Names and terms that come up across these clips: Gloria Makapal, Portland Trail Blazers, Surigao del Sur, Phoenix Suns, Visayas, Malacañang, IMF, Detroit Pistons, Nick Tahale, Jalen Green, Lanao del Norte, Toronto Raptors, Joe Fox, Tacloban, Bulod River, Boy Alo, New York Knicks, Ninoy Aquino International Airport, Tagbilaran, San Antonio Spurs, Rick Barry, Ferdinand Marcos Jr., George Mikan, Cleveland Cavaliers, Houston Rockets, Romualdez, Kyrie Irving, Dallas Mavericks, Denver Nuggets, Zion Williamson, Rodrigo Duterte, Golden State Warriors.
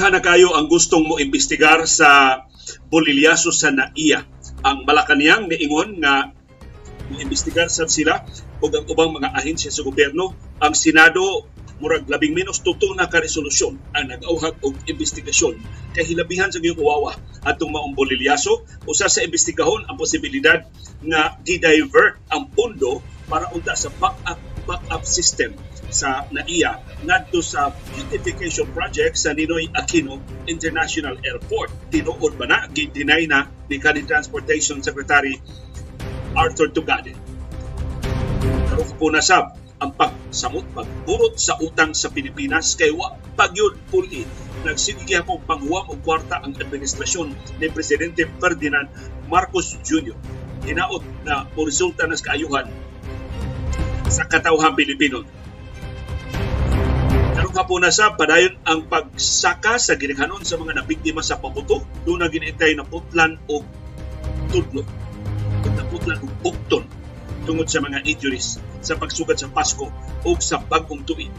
daghana kayo ang gustong mo imbestigar sa bolilyaso sa NAIA. Ang Malacañang niingon nga imbestigar sab sila ug ang ubang mga ahensya sa gobyerno. Ang Senado murag labing menos tuto na ka resolusyon ang nag-auhag og imbestigasyon kay hilabihan sa giyong uwawa atong maong bolilyaso. Usa sa imbestigahon ang posibilidad nga gi-divert ang pondo para unta sa backup system sa NAIA ngadto sa beautification project sa Ninoy Aquino International Airport. Tinuod ba na gi-deny na ni kanhi Transportation Secretary Arthur Tugade. Karon po nasab ang pagburot sa utang sa Pilipinas kay wa pagyud puli nagsigigya po panghuwam og kwarta ang administrasyon ni Presidente Ferdinand Marcos Jr. Hinaot na resulta nas kaayuhan sa katawhan Pilipino. Karong hapon sa padayon ang pagsaka sa ginikanon sa mga nabiktima sa pamuto doon na ginaintay na putlan o tudlo na putlan o bukton tungod sa mga injuries sa pagsugat sa Pasko o sa bagong tuig.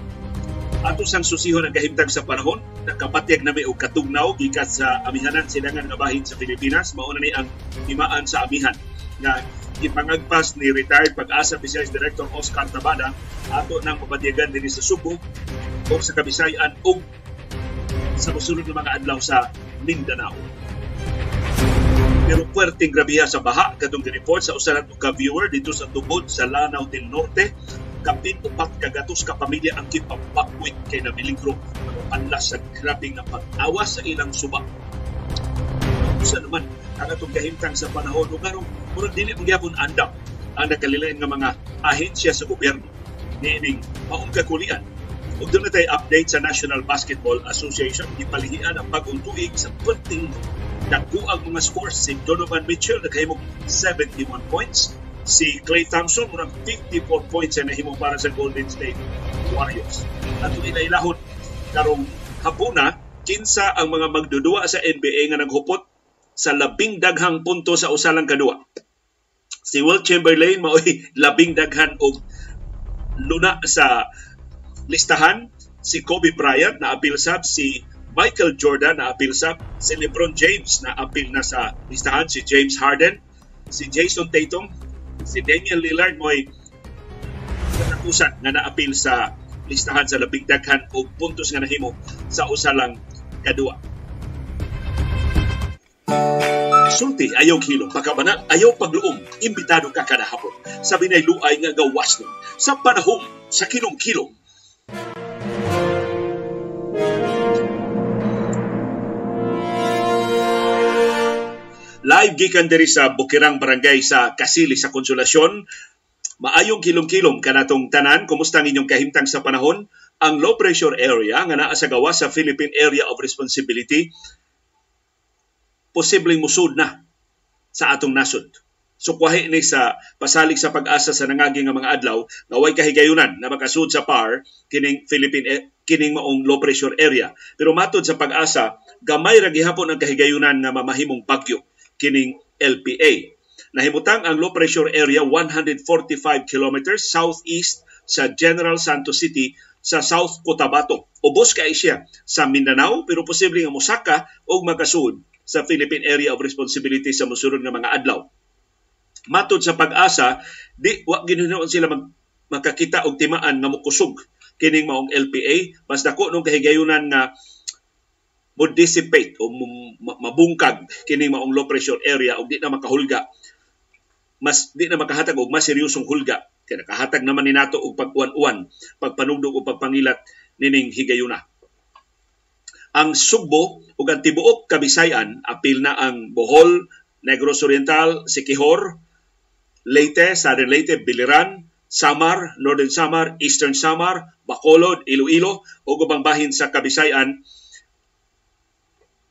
Ato sang susihon ang kahimtang sa panahon, nakapatyag na may o katugnaw gikan sa amihanan silangan nga bahin sa Pilipinas. Mauna ni ang himaan sa amihan na ipangagpas ni retired Pag-asa Vice Director Oscar Tabada ato nang papatyagan din sa Subo o sa Kabisayan o sa musulod ng mga adlaw sa Mindanao. Pero puwerteng grabiha sa baha katong report sa usaran ka viewer dito sa tubod sa Lanao del Norte. Kapit upat kagatos ka pamilya ang kipapakwit kay nabilingro ang panlas sa grabing na pag-awas sa ilang suba. Usa naman ang atong kahimtang sa panahon lugarong murag dili magyapon andam ang nakalilain nga mga ahensya sa gobyerno niining maong kakulian. Ug dili tay update sa National Basketball Association gipalihian ang bagong tuig sa perting nagkuang mga scores. Si Donovan Mitchell nakahimog 71 points. Si Clay Thompson murang 54 points na nahimog para sa Golden State Warriors. At ilailahon karong hapuna kinsa ang mga magdudua sa NBA nga naghupot sa labing daghang punto sa usalang kadua. Si Wilt Chamberlain maoy labing daghan og luna sa listahan. Si Kobe Bryant na apil sab, si Michael Jordan na apil sab, si LeBron James na apil na sa listahan, si James Harden, si Jayson Tatum, si Damian Lillard mo'y katapusan na naapil sa listahan sa labing daghan o puntos nga nahimo sa usalang kadua. Sulti ayaw kilo, pagkabanag ayaw pagluong, imbitado ka kada hapon sa binayluay nga gawas nun sa panahon sa kilong-kilong. Live gikan diri sa Bukirang Barangay sa Kasili sa Konsolasyon. Maayong kilom-kilom kanatong tanan. Kumusta ang inyong kahimtang sa panahon? Ang low pressure area nga naa sa gawas sa Philippine Area of Responsibility posibleng musud na sa atong nasod. Sukwahi ni sa pasalig sa pag-asa sa nangaging nga mga adlaw nga way kahigayunan na makasud sa par kining kining maong low pressure area. Pero matod sa pag-asa, gamay ra gihapon ang kahigayunan nga mamahimong bagyo kining LPA. Nahimutang ang low pressure area 145 kilometers southeast sa General Santos City sa South Cotabato. Ubos kay siya sa Mindanao pero posibleng nga mosaka og makasud sa Philippine Area of Responsibility sa mosunod nga mga adlaw. Matod sa pag-asa, di wa ginuon sila makakita og timaan nga mokusog kining maong LPA. Mas dako nung kahigayunan nga o dissipate o mabungkag kining maong low pressure area o di na makahulga, mas di na makahatag og mas seryosong hulga kay nakahatag naman ni nato og pagkuan-uan, pagpanugdog o pagpangilat nining higayuna. Ang Sugbo ug ang tibuok Kabisayan apil na ang Bohol, Negros Oriental, Siquijor, Leyte, Southern Leyte, Biliran, Samar, Northern Samar, Eastern Samar, Bacolod, Iloilo ug ubang bahin sa Kabisayan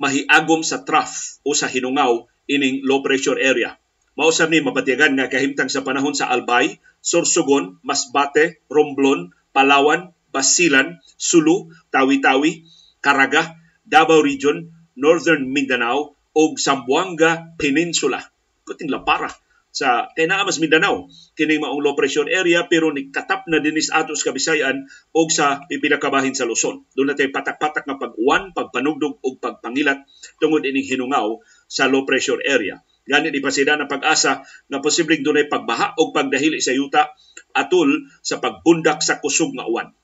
mahiagom sa trough o sa hinungaw ining low pressure area. Mausab ni mapatyagan nga kahimtang sa panahon sa Albay, Sorsogon, Masbate, Romblon, Palawan, Basilan, Sulu, Tawi-Tawi, Caraga, Davao Region, Northern Mindanao o Zamboanga Peninsula. Kuting lapara sa kay naa mas Mindanao kining maong low pressure area pero nikatap na dinis atos sa Kabisayan og sa pipila ka bahin sa Luzon. Doon natay patak-patak nga pag-uwan, pagpanugdog og pagpangilat tungod ining hinungaw sa low pressure area. Ganit ipasida na pag-asa na posibleng dunay pagbaha og pagdahili sa yuta atol sa pagbundak sa kusog nga uwan.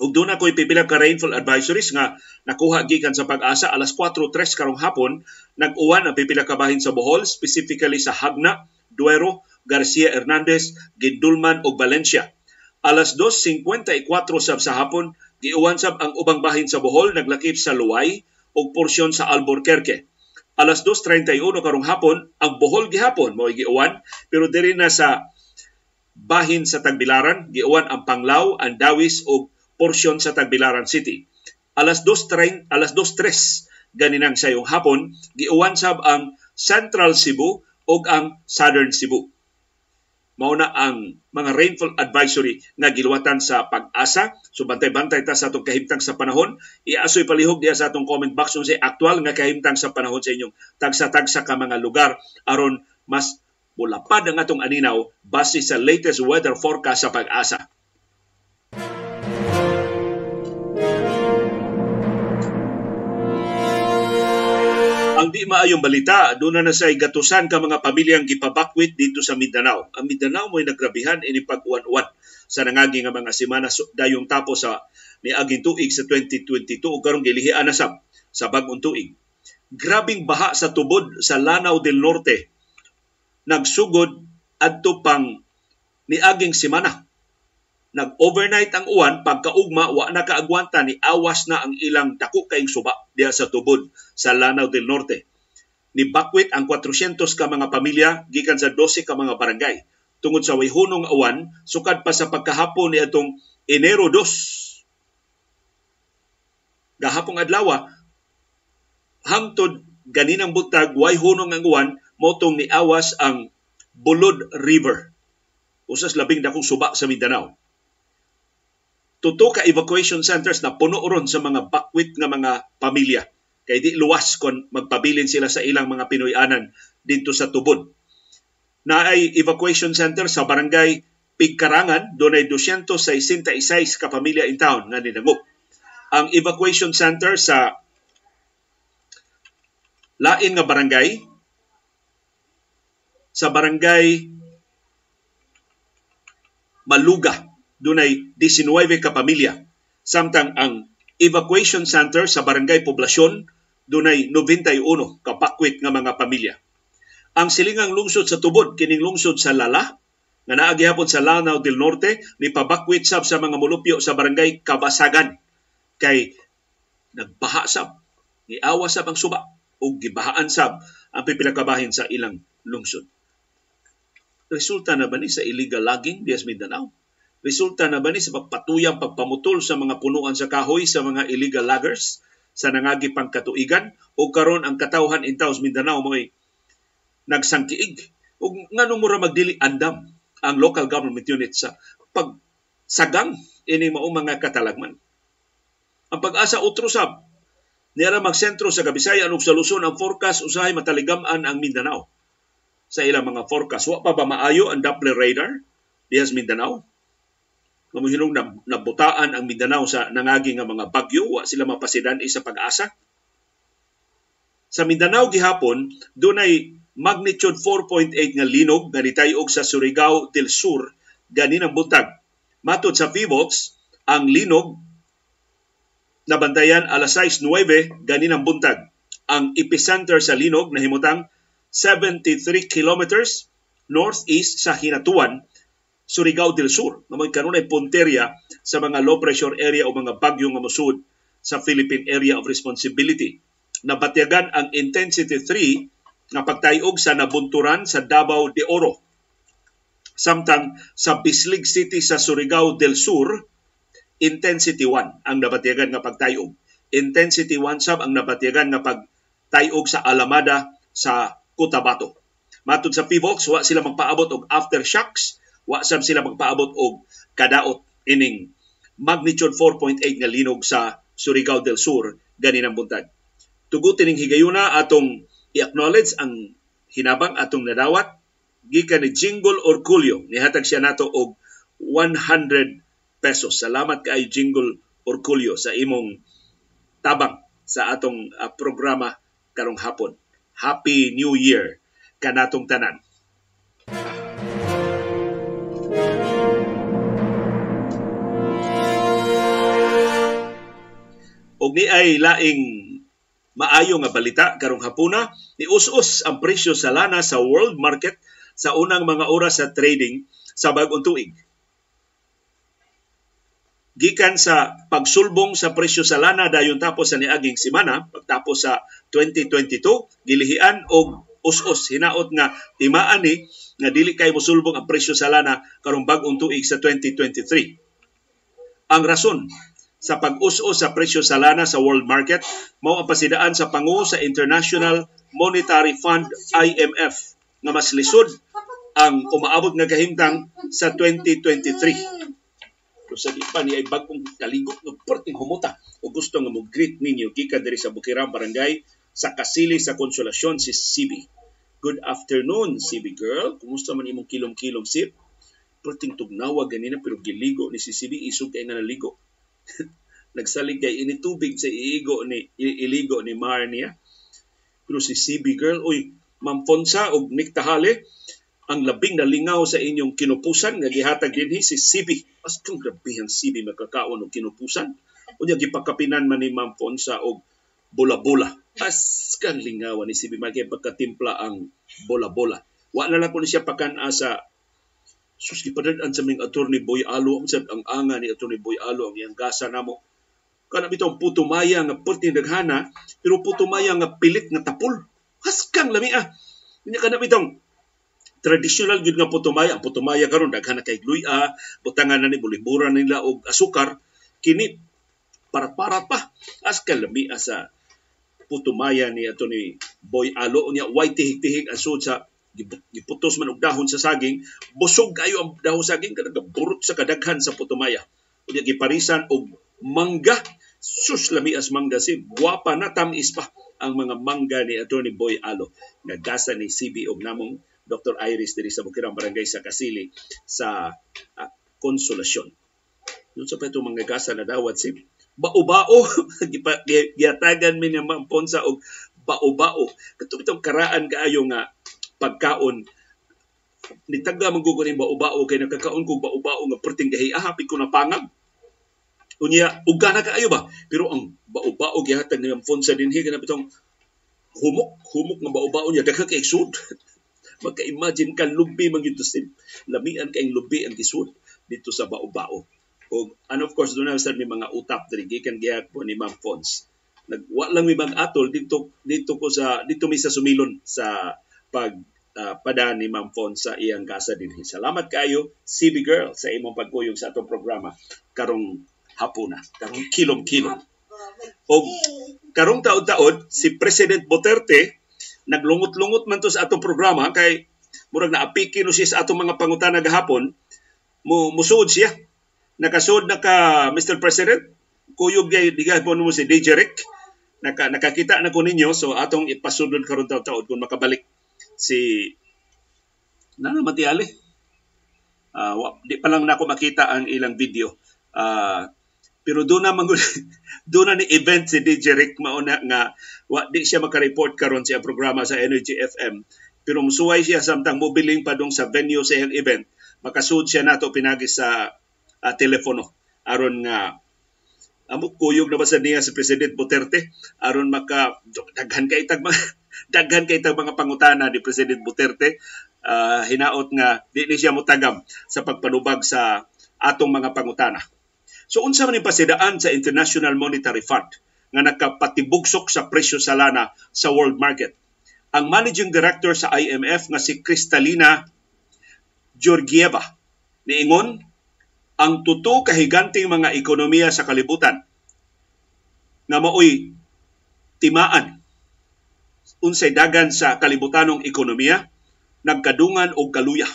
Ug doon ako'y pipila ka rainfall advisories nga nakuha gikan sa pag-asa. Alas 4:03 karong hapon, nag-uwan ang pipila ka bahin sa Bohol, specifically sa Hagna, Duero, Garcia Hernandez, Guindulman ug Valencia. Alas 2:54 sab sa hapon, giuwan sab ang ubang bahin sa Bohol, naglakip sa Luway ug porsyon sa Alburquerque. Alas 2:31 karong hapon, ang Bohol gihapon mao'y giuwan, pero diri na sa bahin sa Tagbilaran, giuwan ang Panglao, ang Dawis ug porsyon sa Tagbilaran City. Alas 2:03 ganinang sayong hapon, giuwan sab ang Central Cebu ug ang Southern Cebu. Mao na ang mga rainfall advisory nga giluwatan sa pag-asa. So bantay-bantay ta sa atong kahimtang sa panahon. Iasoy palihog diha sa atong comment box kung say aktual nga kahimtang sa panahon sa inyong tagsa-tagsa ka mga lugar aron mas mulapad ang atong aninaw base sa latest weather forecast sa pag-asa. Ang di maayong balita, doon na say gatusan ka mga pamilyang gipabakwit dito sa Mindanao. Ang Mindanao mo'y nagrabihan ini pag-uwan-uwan sa nangaging mga semana dayong tapos sa niaging tuig sa 2022 o karong gilihian na sa bagong tuig. Grabing baha sa tubod sa Lanao del Norte. Nagsugod adto pang niaging semana. Nag-overnight ang uwan, pagkaugma, wa na kaagwanta, ni awas na ang ilang dako kaing suba diya sa tubod sa Lanao del Norte. Nibakwit ang 400 ka mga pamilya, gikan sa 12 ka mga barangay. Tungod sa wayhunong awan, sukad pa sa pagkahapon ni atong Enero 2. Gahapong adlawa, hangtod ganinang butag, wayhunong ang uwan, motong ni awas ang Bulod River. Usas labing dakong suba sa Mindanao. Tuto ka evacuation centers na puno ron sa mga bakwit nga mga pamilya. Kay di luwas kon magpabilin sila sa ilang mga Pinoyanan dito sa tubod. Naay evacuation center sa barangay Pigkarangan, doon ay 266 ka pamilya in town nga ninangup. Ang evacuation center sa lain nga barangay, sa barangay Maluga, dunay 19 ka pamilya. Samtang ang evacuation center sa barangay Poblacion dunay 91 ka bakwit nga mga pamilya. Ang silingang lungsod sa tubod kining lungsod sa Lala nga naa gihapon sa Lanao del Norte ni pabakwit sab sa mga mulupyo sa barangay Kabasagan kay nagbaha sab, niawa sab ang suba ug gibahaan sab ang pipila ka bahin sa ilang lungsod. Resulta na ba ni sa illegal logging diha sa Mindanao? Resulta na ba ni sa pagpatuyang pagpamutol sa mga punuan sa kahoy sa mga illegal loggers sa nangagi pang katuigan o karon ang katawhan in taos Mindanao mo'y nagsangkiig o nganong mura magdili andam ang local government unit sa pagsagang ini mao mga katalagman. Ang pag-asa utrosab niara magsentro sa Kabisayan ug sa Luzon ang forecast usahay mataligaman ang Mindanao sa ilang mga forecast. Wa pa ba maayo ang Doppler radar diha sa Mindanao? Kamuhinong nabutaan ang Mindanao sa nangaging mga bagyo, wa sila mapasidan sa pag-asa. Sa Mindanao gihapon, dunay magnitude 4.8 nga linog nga nitayog sa Surigao del Sur ganinang butag. Matod sa Fivox, ang linog nabantayan alas 6:09 ganinang buntag. Ang epicenter sa linog nahimutang 73 kilometers northeast sa Hinatuan, Surigao del Sur, na may kanunay punteriya sa mga low pressure area o mga bagyo nga mosud sa Philippine Area of Responsibility. Nabatyagan ang Intensity 3 na pagtayog sa Nabunturan sa Davao de Oro. Samtang sa Bislig City sa Surigao del Sur, Intensity 1 ang nabatyagan nga pagtayog. Intensity 1 sab ang nabatyagan nga pagtayog sa Alamada sa Cotabato. Matod sa PIVOX, wa sila magpaabot og aftershocks, wa sab sila magpaabot og kadaot ining magnitude 4.8 nga linog sa Surigao del Sur ganinang buntag. Tugutin ning higayuna atong i-acknowledge ang hinabang atong nadawat gikan ni Jingle Orculio, nihatag siya nato og 100 pesos. Salamat kay Jingle Orculio sa imong tabang sa atong programa karong hapon. Happy New Year kanatong tanan. Og ni ay laing maayo nga balita karong hapuna, nius-us ang presyo sa lana sa world market sa unang mga oras sa trading sa bag-ong tuig. Gikan sa pagsulbong sa presyo sa lana dayon tapos sa niaging semana, pagtapos sa 2022, gilihian og us-us hinaot nga timaan ni nga dili kay mosulbong ang presyo sa lana karong bag-ong tuig sa 2023. Ang rason sa pag-us-us sa presyo sa lana sa world market mao ang pasidaan sa pangu sa International Monetary Fund IMF nga mas lisod ang umaabot nga kahimtang sa 2023. Kung sa ipa niya ay bagong kaligot ng porting humuta o gusto nga mag-greet ninyo gikan diri sa Bukirang Barangay sa Kasili sa Konsolasyon si Sibi. Good afternoon, Sibi girl. Kumusta man imong kilom-kilom, Sib? Porting tugnawa ganina pero giligo ni si Sibi, isog kay nanaligo. Nagsalig kay initubig sa iligo ni Marnia. Pero si CB girl, uy, Ma'am Fonsa o Nick Tahale, ang labing na lingaw sa inyong kinupusan, nagihatag din si CB. Mas kang grabihan CB magkakaon o kinupusan. O niya, gipakapinan man ni Ma'am Fonsa o bola-bola. Mas kang lingawan ni CB, magkipagkatimpla ang bola-bola. Wala na ko siya pakan-a sa sus, gipadadaan sa mga Atty. Boy Alo. Ang anga ni Atty. Boy Alo ang iyang gasa na mo. Kanang itong putumaya nga puting daghana, pero putumaya nga pilit nga tapul. Haskang lami ah. Kanang itong traditional yun nga putumaya. Ang putumaya karon daghana kay gluya, butangan na ni bulibura nila o asukar. Kini, parat-parat pa. Haskang lami ah sa putumaya ni Atty. Boy Alo. Unya, way tihik-tihik ang sud sa giputos man og dahon sa saging, busog kayo ang dahon sa saging kada burot sa kadaghan sa putumaya. Unya giparisan og mangga, sus lami as mangga si guwapa na tamis pa ang mga mangga ni Attorney Boy Alo. Nagdasa ni CB og namong Dr. Iris diri sa Bukirang Barangay sa Kasili sa Konsolasyon. Yun sa pa itong mga gasa na dawat si bao-bao. Giyatagan mi ni Ma'am Ponsa og bao-bao. Katong itong karaan kaayo nga pagkaon ni taga manggugon ni bao-bao kay nagkakaon kog bao-bao nga perting gahiahapi ko na pangag. Unya uga na kaayo ba pero ang bao-bao gihatag ni Ma'am Fonsa dinhi kana bitong humok-humok nga bao-bao niya dagha kay sud. Magka-imagine ka lubi man gito sin. Lamian kay lubi ang gisud dito sa bao-bao. Og and of course dunay sad mi mga utap diri gikan gihapon ni Ma'am Fonsa. Nagwa lang mi mag-atol dito ko sa dito mi sa sumilon sa pagpada ni Ma'am Fonsa iyang gasa dinhi. Salamat kaayo CB girl sa imong pagkuyog sa atong programa karong hapuna, karong kilom-kilom. Og karong taud-taud si President Duterte naglungot-lungot man to sa atong programa kay murag naapiki no siya sa atong mga pangutana gahapon, musuod siya. Nakasuod na ka Mr. President, kuyog gihapon mo si DJ Rick. Nakakita na ko ninyo so atong ipasunod karong taud-taud kun makabalik si Nana Matiali. Di pa lang na ako makita ang ilang video. Pero doon na ni event si DJ Rick mauna nga di siya makareport karon siya programa sa Energy FM. Pero musuway siya samtang mobiling pa dong sa venue sa iyang event. Makasood siya nato pinagi sa telepono. Aron nga amok kuyog na ba sa niya si President Duterte? Aron maka daghan kay itang mga pangutana ni President Duterte, hinaot nga di ni siya mutagam sa pagpanubag sa atong mga pangutana. So unsa man ang pasidaan sa International Monetary Fund nga nakapatibugsok sa presyo sa lana sa world market? Ang managing director sa IMF nga si Kristalina Georgieva niingon ang tuto kahiganting mga ekonomiya sa kalibutan nga maoy timaan unsay dagan sa kalibutanong ekonomiya, nagkadungan og kaluya.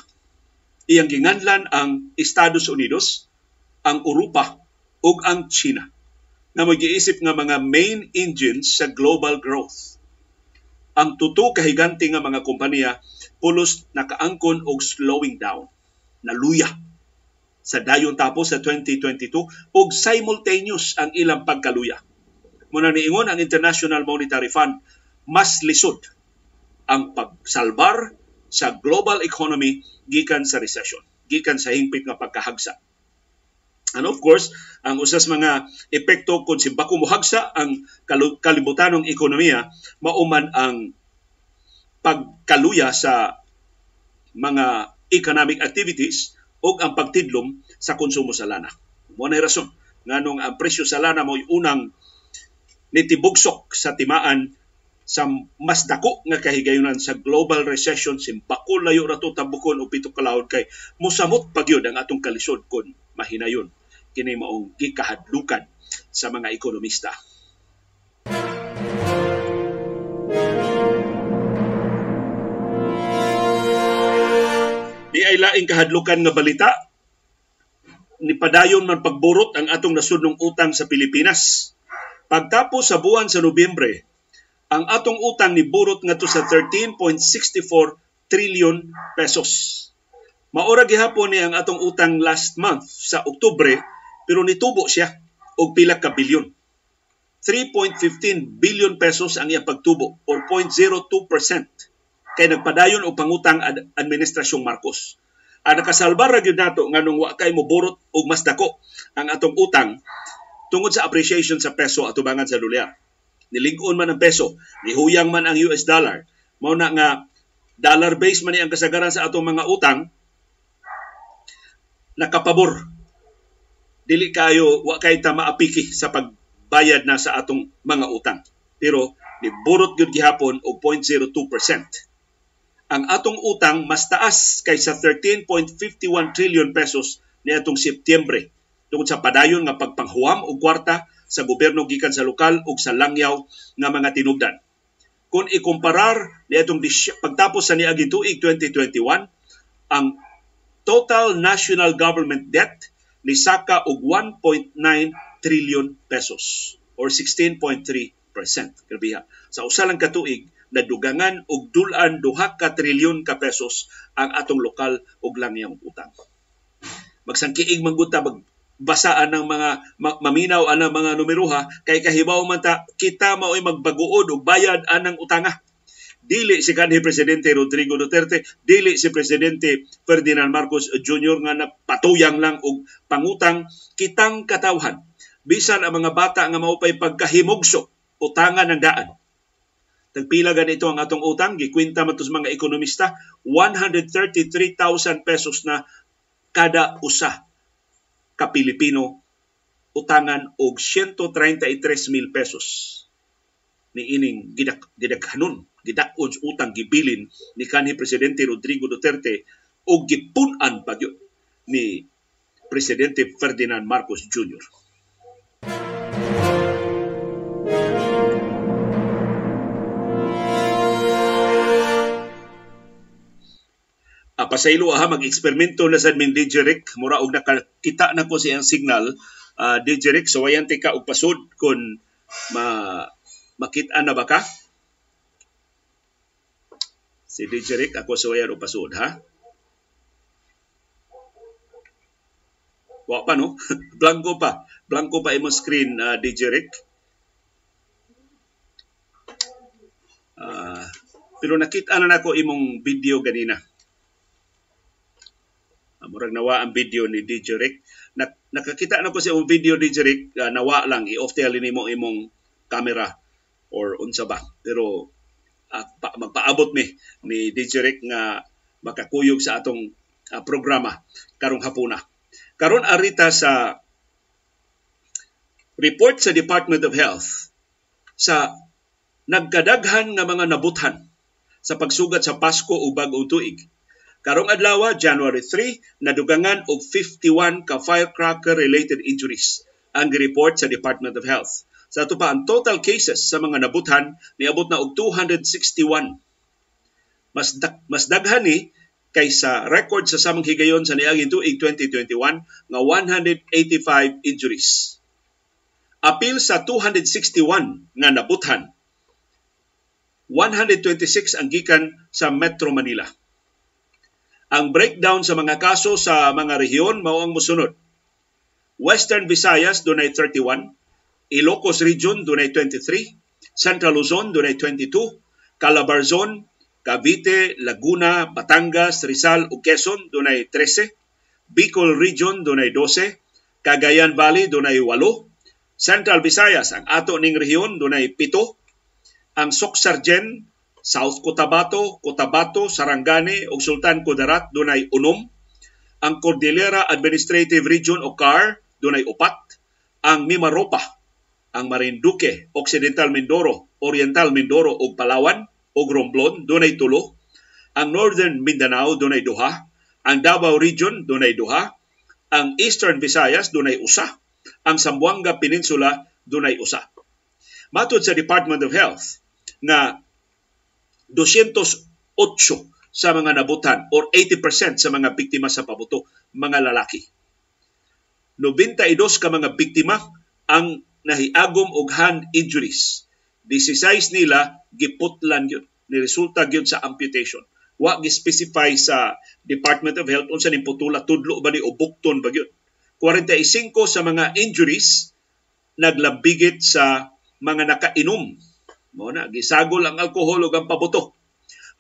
Iyang ginganlan ang Estados Unidos, ang Europa ug ang China na mag-iisip nga mga main engines sa global growth. ang tuto kahiganti nga mga kompanya pulos nakaangkon og slowing down, naluya sa dayon tapos sa 2022 og simultaneous ang ilang pagkaluya. Muna niingon ang International Monetary Fund, mas lisod ang pagsalbar sa global economy gikan sa recession, gikan sa hingpit nga pagkahagsa. And of course, ang usas mga epekto kung si bako mohagsa ang kalibutanong ekonomiya, mauman ang pagkaluya sa mga economic activities o ang pagtidlom sa konsumo sa lana. Muna yung rason, nganong ang presyo sa lana mo'y unang nitibugsok sa timaan sa mas dako nga kahigayunan sa global recession. Simbako layo na ito tabukon o pito kalahod kay musamot pagyod ang atong kalisod kung mahinayon kini maong gikahadlukan sa mga ekonomista. Di ay laing kahadlukan nga balita, nipadayon man pagburot ang atong nasudnong utang sa Pilipinas. Pagtapos sa buwan sa Nobyembre, ang atong utang niburot ngadto sa 13.64 trillion pesos. Maura gihapon ni ang atong utang last month sa Oktubre, pero nitubo siya og pila ka bilyon. 3.15 billion pesos ang iya pagtubo or 0.02% kay nagpadayon og pangutang administrasyong Marcos. Ang nakasalbar ra gyud nato nganong wa kay moborot og mas dako ang atong utang tungod sa appreciation sa peso atubangan sa dolyar. Nilig-on man ang peso, nihuyang man ang US dollar. Mao na nga dollar based man ni ang kasagaran sa atong mga utang. Nakapabor, dili kayo, wa kay ta maapiki sa pagbayad na sa atong mga utang. Pero niburot gyud gihapon og 0.02%. Ang atong utang mas taas kaysa 13.51 trillion pesos niadtong Septyembre tungod sa padayon nga pagpanghuwam og kwarta sa gobyerno gikan sa lokal ug sa langyaw nga mga tinubdan. Kung ikomparar niadtong pagtapos sa niagi tuig 2021, ang total national government debt ni saka og 1.9 trillion pesos or 16.3%. Grabe ha. Sa usa lang ka tuig nadugangan og dulan duha ka trilyon ka pesos ang atong lokal og langyaw utang. Magsangkiig man gud ta magbasaan ng mga maminaw anang mga numeroha kay kahibaw man ta kita maoy magbaguod og bayad anang utanga. Dili si kanhi Presidente Rodrigo Duterte, dili si Presidente Ferdinand Marcos Jr. nga napatuyang lang og pangutang kitang katawhan. Bisan ang mga bata nga maupay pagkahimugso, utangan ang daan. Tagpila ganito ang atong utang, gikwinta man tos mga ekonomista, 133,000 pesos na kada usa ka Pilipino utangan og 133,000 pesos. Niining gidaghanon, gidakon sa utang gibilin ni kanhi Presidente Rodrigo Duterte o gipun-an bagyo ni Presidente Ferdinand Marcos Jr. Apasaylo aha, mag-eksperimento na sa Mindijeric. Mura og nakakita na ko siyang signal. Dijeric, so wayan tika og pasod kung makita na ba ka? Si Dijeric, ako sa wayar o pasod, ha? Wa pa, no? Blanco pa. Blanco pa yung screen, Dijeric. Pero nakita na ako imong video ganina. Murag nawa ang video ni Dijeric. Nakakita na ko sa imong video, Dijeric. Nawa lang, i-off tayo nimo imong camera or unsa ba. Pero magpaabot ni Dijeric nga makakuyog sa atong programa karong hapuna. Karon arita sa report sa Department of Health sa nagkadaghan nga mga nabuthan sa pagsugat sa Pasko o Bag-ong Tuig. Karong adlaw, January 3, nadugangan og 51 ka firecracker-related injuries ang gireport sa Department of Health. Sa ito pa, ang total cases sa mga nabuthan niabot na og 261. Mas daghan ni kaysa record sa samang higayon sa niaging tuig 2021 nga 185 injuries. Apil sa 261 nga nabuthan 126 ang gikan sa Metro Manila. Ang breakdown sa mga kaso sa mga rehiyon mao ang mosunod. Western Visayas dunay 31, Ilocos Region dunay 23, Central Luzon dunay 22, Calabarzon, Cavite, Laguna, Batangas, Rizal ug Quezon dunay 13, Bicol Region dunay 12, Cagayan Valley dunay 8, Central Visayas ang ato ning rehiyon dunay 7, ang Soc-Sargen, South Cotabato, Cotabato, Sarangani ug Sultan Kudarat dunay 6, ang Cordillera Administrative Region o CAR dunay 4, ang Mimaropa, ang Marinduque, Occidental Mindoro, Oriental Mindoro ug Palawan ug Romblon dunay 3, ang Northern Mindanao dunay 2, ang Davao Region dunay 2, ang Eastern Visayas dunay 1, ang Zamboanga Peninsula dunay 1. Matod sa Department of Health na 208 sa mga nabutan or 80% sa mga biktima sa pabuto, mga lalaki. 92 ka mga biktima ang nahiagom og hand injuries. 16 nila giputlan yun. Niresulta yun sa amputation. Wa gi-specify sa Department of Health unsa ni putula, tudlo ba ni o bukton ba yun. 45 sa mga injuries naglabigit sa mga nakainom. Mo na gisagol ang alkohol ug ang pabuto.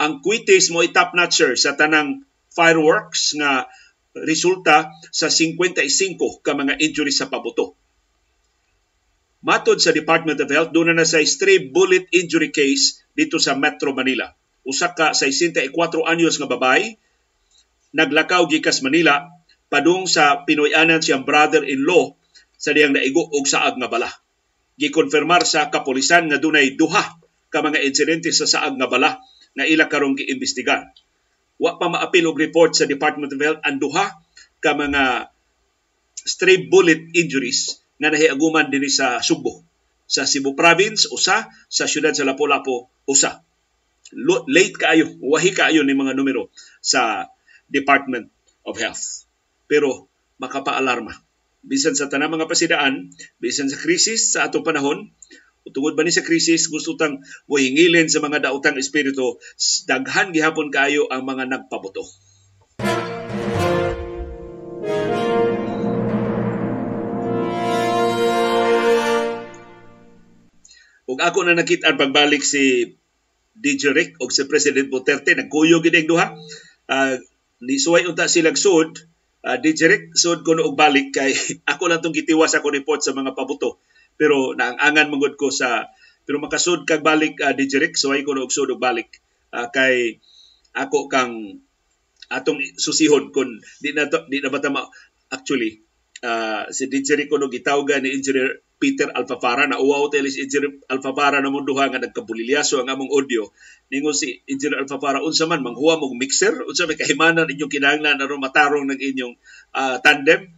Ang quites mo top notcher sa tanang fireworks nga resulta sa 55 ka mga injuries sa pabuto. Matod sa Department of Health, doon na sa stray bullet injury case dito sa Metro Manila. Usa ka 64 anyos nga babay naglakaw gikas Manila padung sa Pinoy-anan siyang brother-in-law sa diyang naigo og saag nga bala. Gikonfirmar sa kapulisan nga dunay duha ka mga insidente sa saag nga bala na ila karong giimbestigar. Wa pa maapil og report sa Department of Health ang duha ka mga stray bullet injuries na nahiaguman dinhi sa Sugbo, sa Cebu Province usa, sa siyudad sa Lapu-Lapu usa. Late kaayo, wahi kaayo ni mga numero sa Department of Health. Pero makapaalarma. Bisan sa tanang mga pasidaan, bisan sa krisis sa atong panahon, tungod ba ni sa krisis, gusto tang muhingilin sa mga daotang espiritu, daghan gihapon kaayo ang mga nagpabuto. Ug ako na nakita pagbalik si DJ Rick o si President Duterte, nagkuyog gid ang duha. Ni suway unta silagsud, DJ Rick, sud ko noog balik kay ako lang tong gitiwas ako report sa mga pabuto. Pero naangan mangod ko sa pero makasud kag balik DJ Rick, so ay ko og sud og balik kay ako kang atong susihon kun di na batama actually si DJ Rick kuno gitawgan ni Engineer Peter Alfafara na uwaw tele si Engineer Alfafara na munduha nga nagkabulilyaso ang among audio ningon si Engineer Alfafara unsa man manghuwa mong mixer unsa may kahimanan inyong kinahanglan aron matarong nang inyong tandem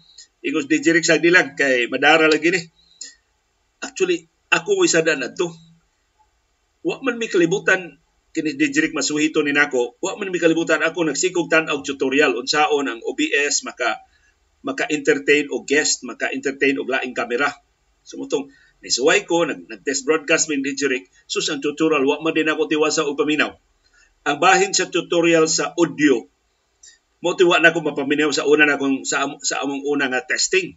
ingos DJ Rick sagdi lang kay madara lagi ni. Actually, ako isa na nato. Wa man mi kalibutan kini Didrik masuhito ni nako. Wa man mi kalibutan ako nagsikog tan-aw tutorial unsaon ang OBS maka-entertain o guest, maka-entertain og laing kamera. Sumutong nisuway ko nag-test broadcast min Didrik sus ang tutorial wa man din ako tiwasa og paminaw. Ang bahin sa tutorial sa audio mo tiwa na ko mapaminaw sa una na kung sa among una nga testing.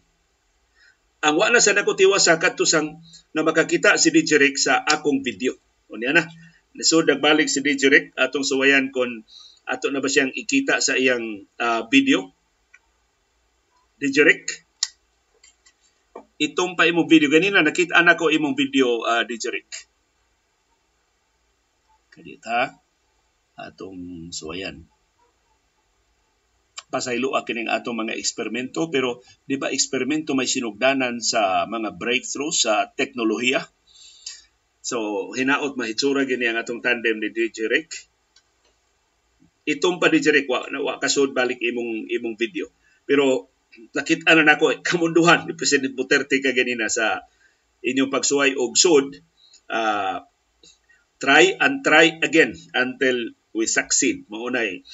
Ang wala sa nakutiwa sa katusang na makakita si DJ Rick sa akong video. O niya na. So, nagbalik si DJ Rick atong suwayan kung ato na ba siyang ikita sa iyang video. DJ Rick, itong pa imong video. Ganina, nakita na ko imong video, DJ Rick. Kadita, atong suwayan. Pasayloa kining ato mga eksperimento, pero di ba eksperimento may sinugdanan sa mga breakthrough sa teknolohiya? So, hinaot mahitsura gini ang atong tandem ni DJ Rick. Itong pa DJ Rick, wa kasod balik imong video. Pero nakita na nako kamunduhan ni President Duterte ka ganina sa inyong pagsuway og sod, try and try again until we succeed. Maunay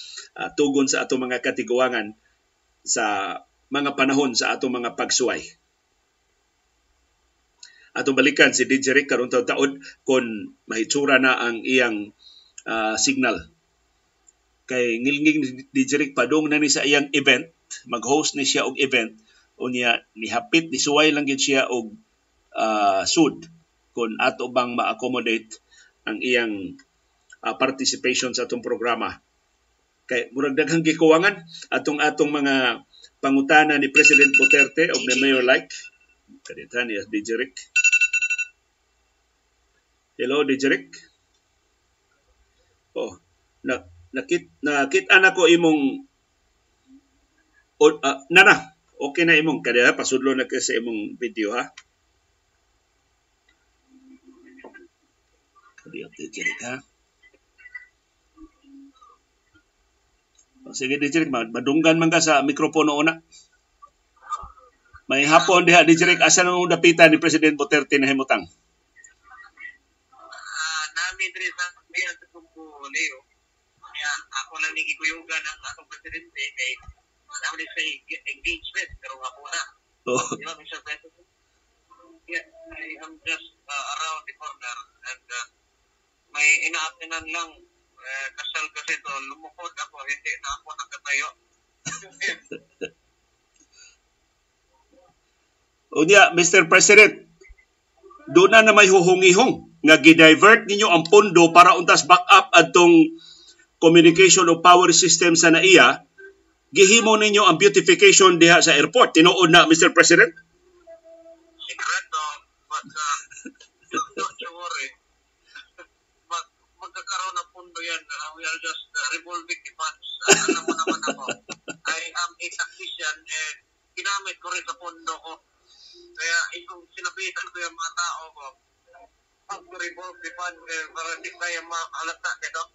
tugon sa ato mga katiguangan sa mga panahon sa ato mga pagsuway. atong balikan si DJ Rick karon taud-taud kon mahitsura na ang iyang signal. Kay ngilngig DJ Rick padung na ni sa iyang event, mag-host ni siya og event unya nihapit nisuway lang gid siya og sud kon ato bang ma-accommodate ang iyang participation sa atong programa. Kay murag daghang gikuwangan atong mga pangutana ni President Duterte og ni Mayor Like. Kaditan niya, DJ Rick. Hello, DJ Rick. Oh, nakit-an ako imong nana, okay na imong kada pasudlo na ka sa imong video ha. Kadiyo, DJ Rick ha. Oh, sige, DJ Rick, madunggan man ka sa mikropono una. May hapon diha, DJ Rick, asa nung dapitan ni President Duterte na himutang? Namin rin sa mga tungkuleo. Ako lang nagikuyugan ang atong presidente kay namin sa engagement, pero ako na. Di ba, Mr. President? Yeah, I am just around the corner and may inaatinan lang kasal kasi to lumukod ako, hindi na ako nakatayo. Unya, Mr. President, doon na may huhungihong nga gidivert ninyo ang pondo para untas back up atong communication o power system sa NAIA, gihimo ninyo ang beautification diha sa airport. Tinuod na, Mr. President? Sigurado, but don't you worry. But magkakaroon ng pondo yan, we are just revolving the funds. Alam mo naman ako, I am a tactician and ginamit ko rin sa pondo ko. Kaya kung sinabitan ko yung mga tao ko, pag-revolve the fund, para hindi tayo makahalata, gano?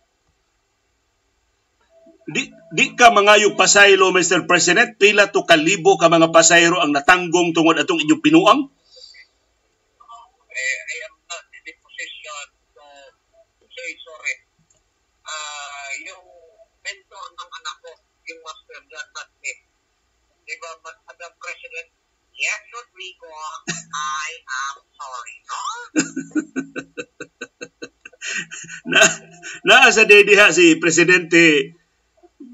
Di ka mangayong pasaylo, Mr. President. Pila to kalibo ka mga pasayro ang natanggong tungod atong inyong pinuang? I am not in the position to say sorry. Yung mentor ng anak ko, yung master, not me. Diba, Madam President? Yes, Rodrigo, I am sorry, no? Naa sa day diha si Presidente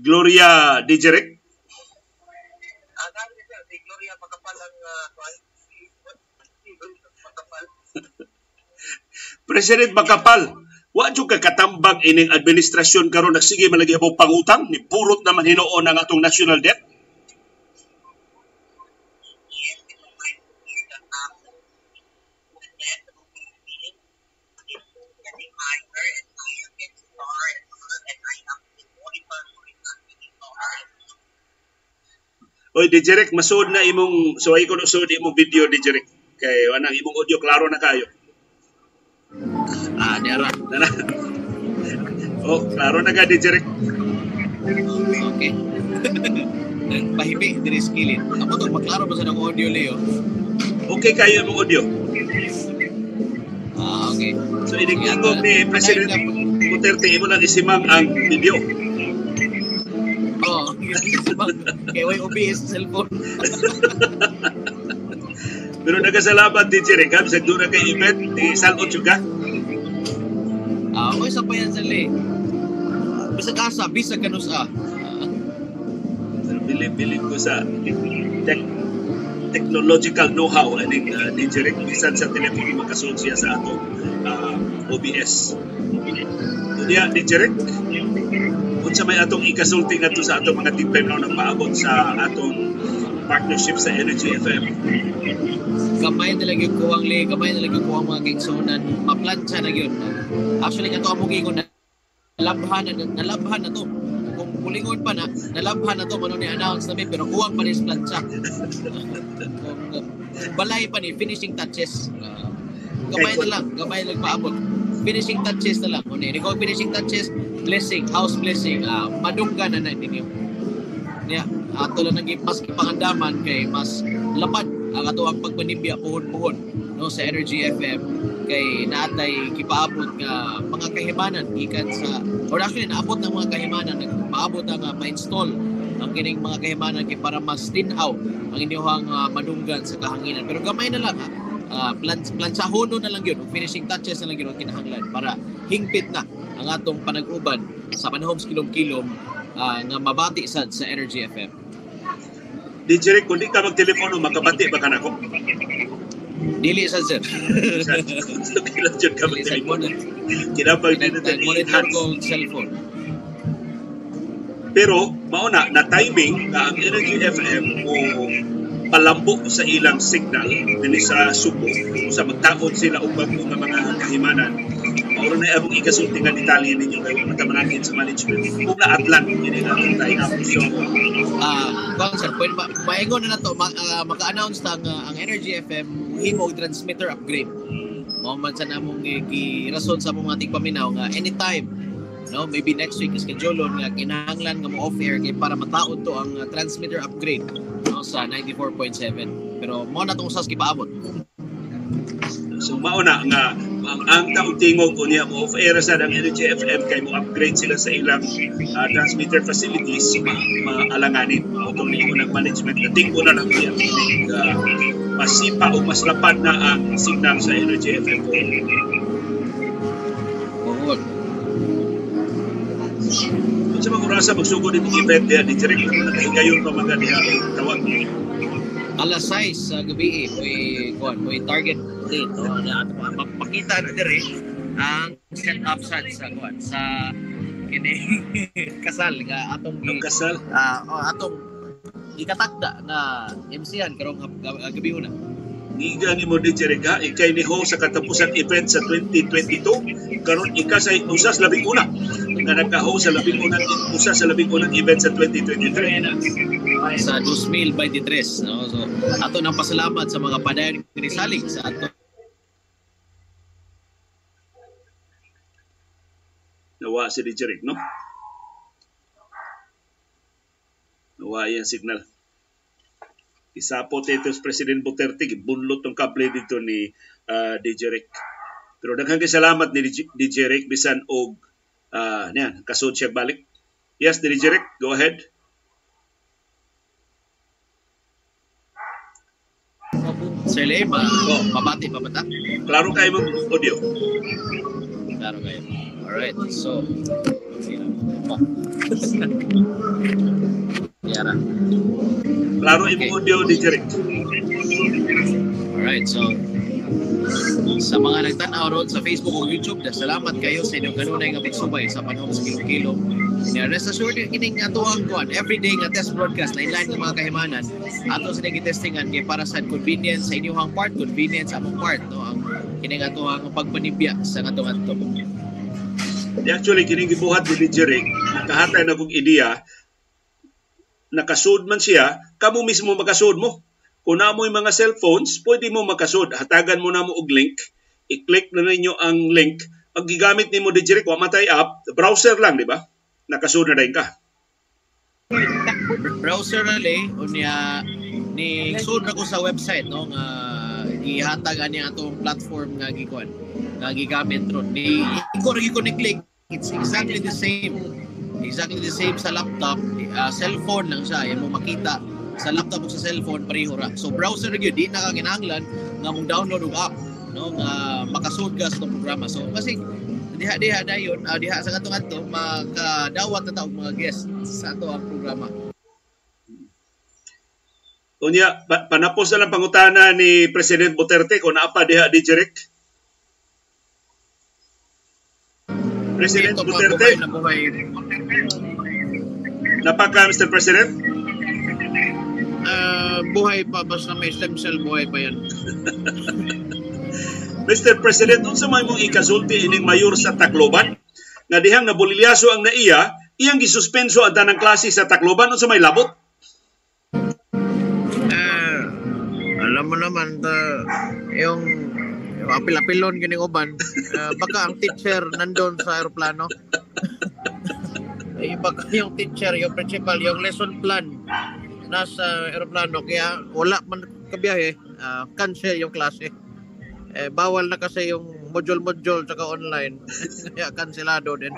Gloria Dijerek? Namin siya, si Gloria Pagkapal ang President Pagkapal, wa jud ka katambag ining administrasyon karon nagsige malagi habang pangutang ni purot naman hinuon ang atong national debt. Oy, DJ Rick, masood na imong suway ko nagsood imong video, DJ Rick. Kay anang imong audio klaro na kayo. Dara. Oh, klaro na ka, DJ Rick. Okay. Pahibi diri skillet. Amo to maklaro ba sa nang audio Leo? Okay kayo imong audio. Okay. So iningingon ni President Duterte imo lang isimang ang video. Kaya way OBS sa cellphone. Pero nagkasalamat din si Rekab sa doon na kay event ni Salot Suga. Okay, sa pa yan sali. Bisag asa, bisag kanus a. Bilib-bilib ko sa technological know-how aning DJ Rick bisan sa telepono makasood siya sa ato OBS. Diya, DJ Rick? Unsa may atong ikasulti nga to sa atong mga team na nagpaabot sa atong partnership sa Energy FM? Kamay talaga yung kuwang le, kamay talaga yung kuwang mga kiksonan, maplansya na yun. Actually, nga to ang mugingon na nalabhan na to. Kung mulingon pa na, nalabhan na to, ano ni-announce namin, pero kuwang pa rin plansya. Balay pa ni, finishing touches. Kamay na lang, kamay nagpaabot. Finishing touches na lang. Hindi ko finishing touches, blessing, house blessing. Madungga na ninyo. Yeah. Ato lang naging mas kipangandaman kay mas lapad ang ato ang pagpanibya puhon-puhon no, sa Energy FM kay naatay kipaabot nga mga kahimanan ikan sa or actually naabot ng mga kahimanan nagpaabot ang ma-install ang kining mga kahimanan kay para mas tinaw ang inyong madunggan sa kahanginan. Pero gamay na lang ha. plansahono na lang yun, finishing touches na lang yun ang kinahanglan para hingpit na ang atong panag-uban sa panahom kilom-kilom nga mabati sad sa Energy FM. DJ Rick, kung di ka magtelepono, makabati ba ka na ko? Dili sad, sir. Dili sad mo na. Monitor ko ang cellphone. Pero, mauna, na-timing na ang Energy FM o palambok sa ilang signal dili sa Subo sa magtaon sila o bago ng mga kahimanan. Mauna na abong ikasuntingan detalye ninyo kayo matamanan sa management. Kung na-atlan, hindi na ang tayo na puso. Sir, paingo na na ito. Maka-announce ang Energy FM himo transmitter upgrade. Mauman sa namong girason sa mga ating paminaw nga anytime, no, maybe next week is kajolon nga kinahanglan nga mo off-air kay para mataon to ang transmitter upgrade, no, sa 94.7. Pero mo na itong usas kipaabot. So mauna nga ang taong-tingog unya mo off-air sa ng Energy FM kay mo upgrade sila sa ilang transmitter facilities maalanganin o kung hindi mo ng management nating ko na lang yan masipa o mas lapad na ang signal sa Energy FM po. Kung sa mga kurasa, magsugod itong event yan, Jerry, kung nakahingayon pa mga niya, tawag niya. Alas 6 sa gabi, may target date. Makita na Jerry ang set-up sa kasal. Kasal? Atong ikatagda na MC-an karong gabi una. Higa ni mo ni Jerega, ikay ni Ho sa katapusan event sa 2022. Karon ika sa usas labing una. Na nagka-ho sa labing unang usas sa labing unang event sa 2023. Sa 2023, no? So, ato nang pasalamat sa mga padayon kinisalig sa ato. Nawa si Jereg, no? Nawa yung signal. Isapo dito si President Duterte, bunlot ng kable dito ni DJ Rick. Pero daghang salamat ni DJ Rick bisan og niyan, kasod siya balik. Yes, DJ Rick, go ahead. Sir Lem, pabati pa ba ta? Klaro kayo mo audio. Klaro kayo. All right. So, Yara. Klaro okay. Audio ni Jerek. Alright, so sa mga nagtanaw ron sa Facebook o YouTube, salamat kayo sa inyong kanunay nga pagsubay sa panahon sa kilom-kilom. Rest assured, kining atuang kuan everyday nga test broadcast na inline ng mga kahimanan. Ato sa nagitestingan kay para sa convenience sa inyong part, convenience among part, no, ang kining atuang pagpanibya sa ngadto-adto. Actually, kining gibuhat ni Jerek, nakahatay na kog ideya. Nakasod man siya, kamo mismo makasod mo. Kung na mo yung mga cellphones, pwede mo makasod. Hatagan mo na mo og link. I-click na ninyo ang link. Pag gigamit ni mo, DJ Rick, matay app, browser lang, di ba? Nakasod na rin ka. Browser na rin. Nigsod na ko sa website, no? Nga ihatagan niya itong platform nga gikon, nga gigamit ron. Ni-click. It's exactly the same. Exactly the same sa laptop, cellphone lang siya, yan mo makita sa laptop o sa cellphone, pareho ra. So browser yun, di nakakinanglan nga mong download o app, no, nga makasood ka sa programa. So kasi diha-diha na yun, diha sa kanto-kanto, makadawat na taong mga guest sa ato ang programa. Unya, panapos na lang pangutana ni President Duterte kung naapa diha di Jerek. President Duterte. Napaka, Mr. President? Buhay pa. Basta may stem cell, buhay pa yan. Mr. President, doon sa may mong ikasulti ining mayor sa Tacloban, na dihang nabulilyaso ang naiya, iyang gisuspenso ang tanang klase sa Tacloban, doon sa may labot? Alam mo naman, yung apil-apilon kining uban. Baka ang teacher nandun sa aeroplano. Baka yung teacher, yung principal, yung lesson plan nasa aeroplano. Kaya wala man kabiyahe. Cancel yung klase. Bawal na kasi yung module-module tsaka online. Kaya cancelado din.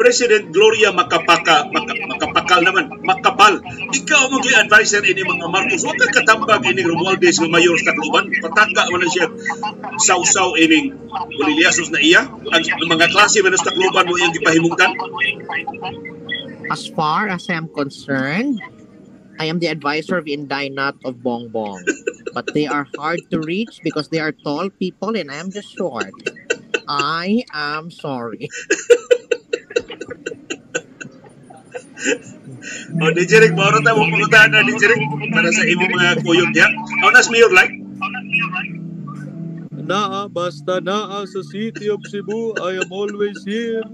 President Gloria Makapal, ikaw mo gi-adviser ini mga Marcos. Huwag ka katambag ini Romualdez ng mayor sa Tacloban. Pataka man siya sausaw ining uliliasos na iya. Ang mga klase man sa Tacloban mo yung gipahimungtan. As far as I am concerned, I am the advisor of Indinat of Bongbong. But they are hard to reach because they are tall people and I am just short. I am sorry. Oh, Dijerik, mauro tayo mong pangutahan na, Dijerik, para sa imo mga kuyog niya. Aunas mayor like? Naa, basta naa sa City of Cebu, I am always here.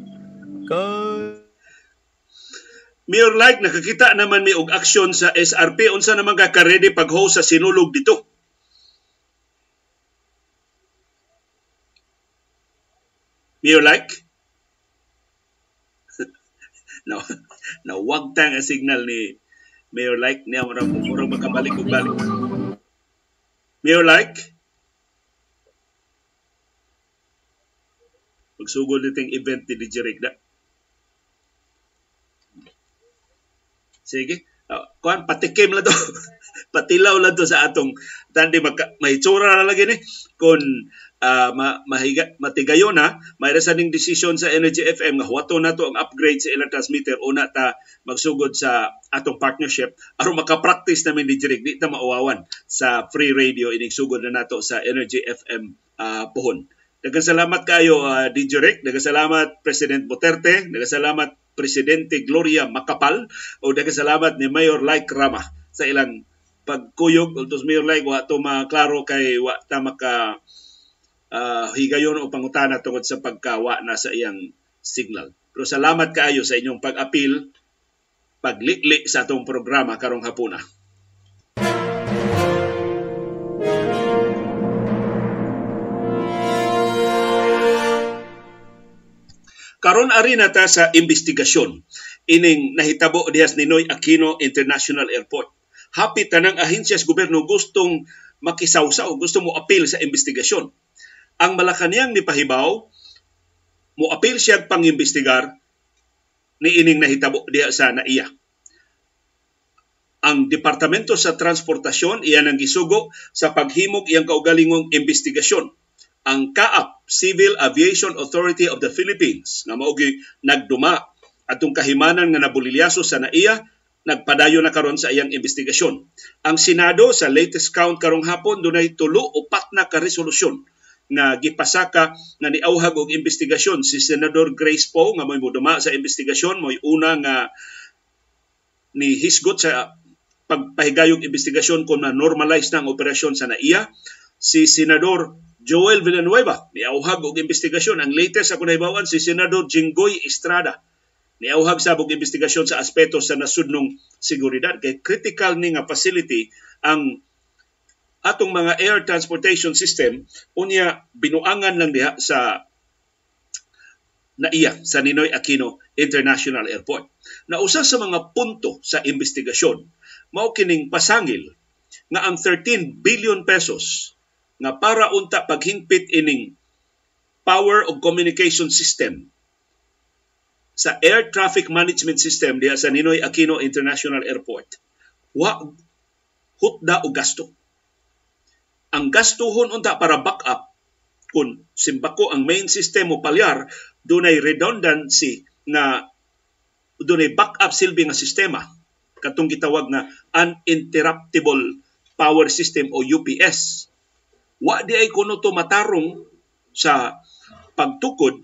Mayor like, nakakita naman may og aksyon sa SRP. Unsa naman ka ready pag-host sa sinulog dito? Mayor like? No, nawag tang ang signal ni Mayor like. Niya murang makabalik-balik. Mayor like? Magsugol nitong event ni DJ Rigda. Sige. Kuan patikim la to. Patilaw la to sa atong tandi mahitsura na lagi ni kun matigayon na may resaning desisyon sa Energy FM nga huwato na to ang upgrade sa ilang transmitter una ta magsugod sa atong partnership aron maka-practice namin direct di ta mauwawan sa free radio ining sugod na nato sa Energy FM pohon. Nagasalamat kayo direct, nagasalamat President Duterte, nagasalamat Presidente Gloria Makapal o nagkasalamat ni Mayor Like Rama sa ilang pagkuyog. Although Mayor Like, wa ito maklaro kay wa ta maka higayon o pangutana tungod sa pagkawa na sa iyang signal. Pero salamat kaayo sa inyong pag-apil, paglikli sa atong programa karong hapuna. Karon ari nata sa investigasyon ining nahitabo diyas Ninoy Aquino International Airport. Hapit tanang ahinsya sa gobyerno gustong makisawsaw, gusto mo apil sa investigasyon. Ang Malacañang ni pahibaw mo apil siya pangimbestigar ni ining nahitabo diya sa naiya. Ang Departamento sa Transportasyon iyan ang gisugo sa paghimog iyang kaugalingong investigasyon. Ang CAAP, Civil Aviation Authority of the Philippines, na maogi nagduma atong kahimanan nga nabulilyaso sa naiya, nagpadayo na karon sa iyang investigasyon. Ang Senado sa latest count karong hapon dunay 3 o 4 ka resolusyon na gipasaka na niauhag og investigasyon si Senador Grace Poe nga moy moduma sa investigasyon, moy una nga ni hisgot sa pagpahigayong investigasyon kon na-normalize na ang operasyon sa naiya. Si Senador Joel Villanueva, niauhag og investigasyon. Ang latest ako nahibawan, si Senador Jinggoy Estrada, niauhag sabog investigasyon sa aspeto sa nasudnong seguridad. Kay critical ni nga facility ang atong mga air transportation system, unya binuangan lang diha sa naiya, sa Ninoy Aquino International Airport. Nausa sa mga punto sa investigasyon, mao kining pasangil nga ang 13 billion pesos nga para unta paghingpit ining power o communication system sa air traffic management system diha sa Ninoy Aquino International Airport. Wa hutda o gasto. Ang gastuhon unta para backup kun simbako ang main system o palyar, dunay redundancy na dunay backup silbi nga sistema katong gitawag na uninterruptible power system o UPS. Wa di ay kuno to matarong sa pagtukod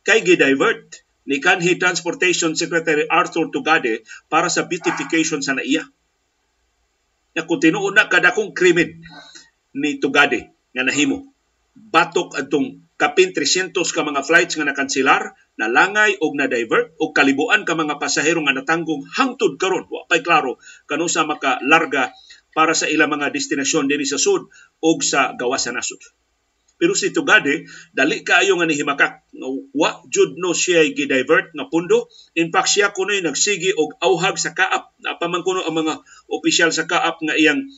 kay gidivert ni kanhi Transportation Secretary Arthur Tugade para sa beautification sa naiya. Na kung tinuon na kadakong krimen ni Tugade nga nahimo, batok adtong kapin 300 ka mga flights nga nakansilar, nalangay og na-divert og kalibuan ka mga pasahero nga natanggong hangtod karon wa pay klaro kanusa makalarga para sa ilang mga destinasyon din sa sud o sa gawasan na sud. Pero si Tugade, dali kaayo nga nihimakak. Wa jud no siya gidivert na pundo. In fact, siya kuno'y nagsigi og auhag sa CAAP. Napamang kuno ang mga opisyal sa CAAP nga iyang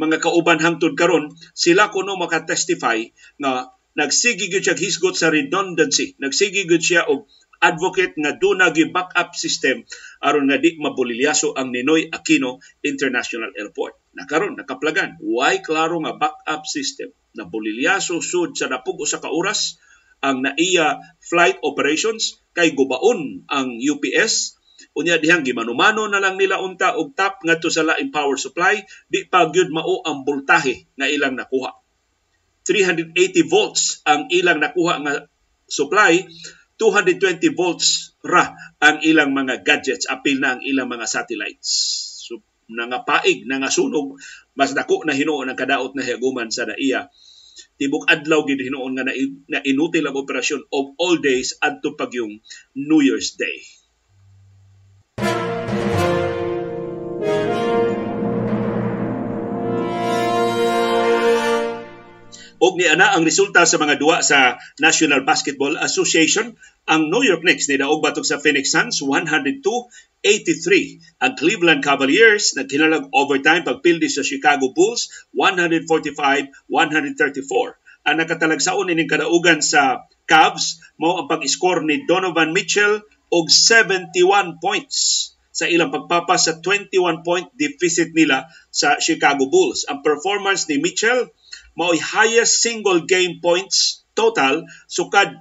mga kauban hangtod karon, sila kuno makatestify na nagsigi gyud siya hisgot sa redundancy. Nagsigi gyud siya og advocate nga duna gi backup system aron nga di mabulilyaso ang Ninoy Aquino International Airport. Nakaron nakaplagan way klaro nga backup system na bulilyaso sud sa napug usa ka oras ang naiya flight operations kay gubaon ang UPS. Unya dihang gimanumano na lang nila unta og tap ngadto sa laing power supply, di pa gyud mao ang boltahe nga ilang nakuha. 380 volts ang ilang nakuha nga supply, 220 volts ra ang ilang mga gadgets, apil na ang ilang mga satellites. So nangapaig, nangasunog, mas dako na hinuon ang kadaot na higuman sa naiya. Tibok adlaw gid hinuon nga na inutil ang operasyon of all days adto pagyong New Year's Day. Og niana ang resulta sa mga duwa sa National Basketball Association. Ang New York Knicks nidaog batok sa Phoenix Suns 102-83. Ang Cleveland Cavaliers nagkinalag overtime pagpildi sa Chicago Bulls 145-134. Ang nakatalagsaon ining kadaugan sa Cavs mao ang pag-score ni Donovan Mitchell og 71 points sa ilang pagpapas sa 21-point deficit nila sa Chicago Bulls. Ang performance ni Mitchell mao'y highest single game points total sukad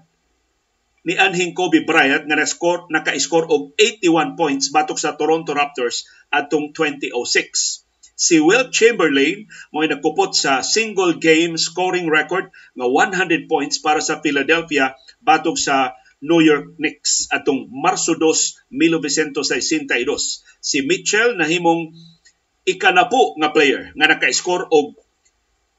ni anhing Kobe Bryant nga naka-score og 81 points batok sa Toronto Raptors atong 2006. Si Wilt Chamberlain mao'y nagkupot sa single game scoring record nga 100 points para sa Philadelphia batok sa New York Knicks atong Marso 2, 1962. Si Mitchell nahimong ikanapo nga player nga naka-score og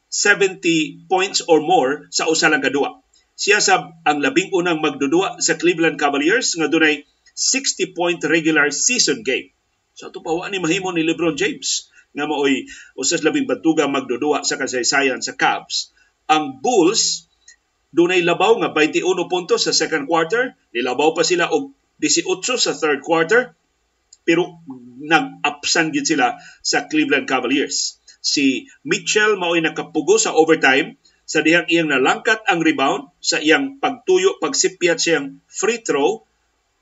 70 points or more sa usa lang kadua. Siya sab ang labing unang magdudua sa Cleveland Cavaliers nga dunay 60-point regular season game. So ito pawa ni mahimo ni LeBron James nga maoy usas labing batuga magdudua sa kasaysayan sa Cavs. Ang Bulls dunay labaw nga 21 puntos sa second quarter, nilabaw pa sila og 18 sa third quarter, pero nag-upsan gid sila sa Cleveland Cavaliers. Si Mitchell mao'y nakapugo sa overtime sa dihang iyang nalangkat ang rebound sa iyang pagtuyo, pagsipyat siyang free throw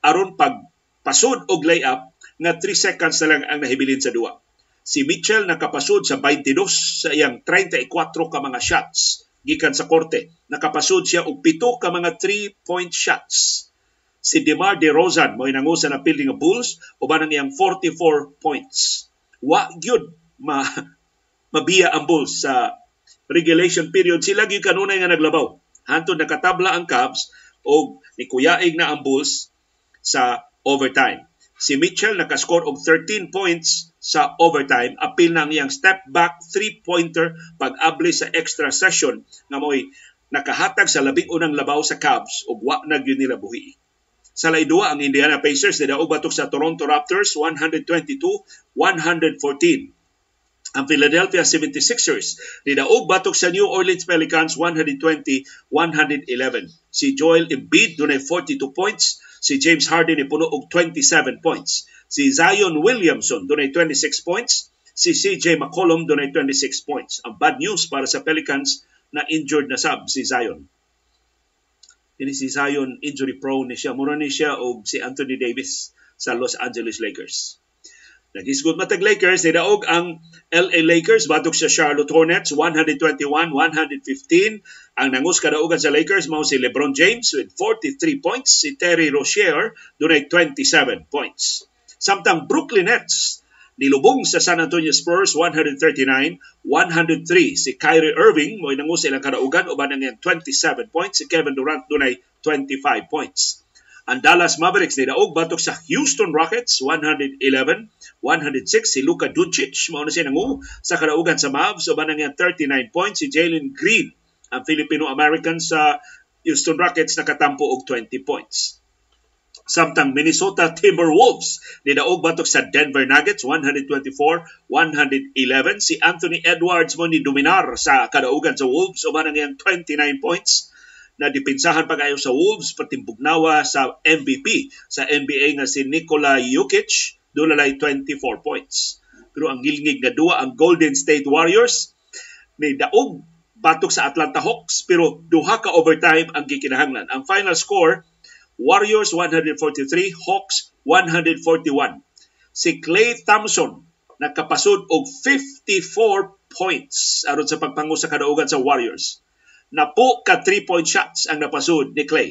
aron pagpasod og layup na 3 seconds na lang ang nahibilin sa duwa. Si Mitchell nakapasod sa 22 sa iyang 34 ka mga shots gikan sa korte. Nakapasod siya og 7 ka mga 3-point shots. Si DeMar DeRozan mo'y nangusa na pildi nga Bulls uban ang iyang 44 points. Wa gyud mabiya ang Bulls sa regulation period. Sila gyud kanunay nga naglabaw. Hantod nakatabla ang Cavs og nikuyaig na ang Bulls sa overtime. Si Mitchell nakascore og 13 points sa overtime, apil na ang iyang step back 3-pointer pag-abli sa extra session na mo'y nakahatag sa labing unang labaw sa Cavs ug wa na gyud nila buhi. Sa laidua ang Indiana Pacers nidaog batok sa Toronto Raptors 122-114. Ang Philadelphia 76ers nidaog batok sa New Orleans Pelicans 120-111. Si Joel Embiid dunay 42 points, si James Harden ni puno og 27 points. Si Zion Williamson dunay 26 points, si CJ McCollum dunay 26 points. Ang bad news para sa Pelicans na injured na sab si Zion. Ini si Zion injury prone ni siya, mura ni siya og si Anthony Davis sa Los Angeles Lakers. Nagisgod matag Lakers nidaog ang LA Lakers batok sa Charlotte Hornets 121-115. Ang nangus kadaugan sa Lakers mao si LeBron James with 43 points, si Terry Rozier dunay 27 points. Samtang Brooklyn Nets nilubong sa San Antonio Spurs 139-103. Si Kyrie Irving mo'y nangus ilang kadaugan uban ang 27 points. Si Kevin Durant dunay 25 points. Ang Dallas Mavericks nidaog batok sa Houston Rockets 111-106. Si Luka Doncic mao na siya nangu sa kadaugan sa Mavs uban ang 39 points. Si Jalen Green ang Filipino-American sa Houston Rockets nakatampo og 20 points. Samtang Minnesota Timberwolves nidaog batok sa Denver Nuggets 124-111. Si Anthony Edwards mo ni dominar sa kadaugan sa Wolves uban ang 29 points. Na dipinsahan pag-ayo sa Wolves patimbugnawa sa MVP sa NBA nga si Nikola Jokic dunay 24 points. Pero ang gilngig nga duwa ang Golden State Warriors nidaog batok sa Atlanta Hawks pero duha ka overtime ang gikinahanglan. Ang final score Warriors 143, Hawks 141. Si Clay Thompson nakapasod og 54 points aron sa pagpangu sa kadaugan sa Warriors. Napo ka 3-point shots ang napasod ni Clay.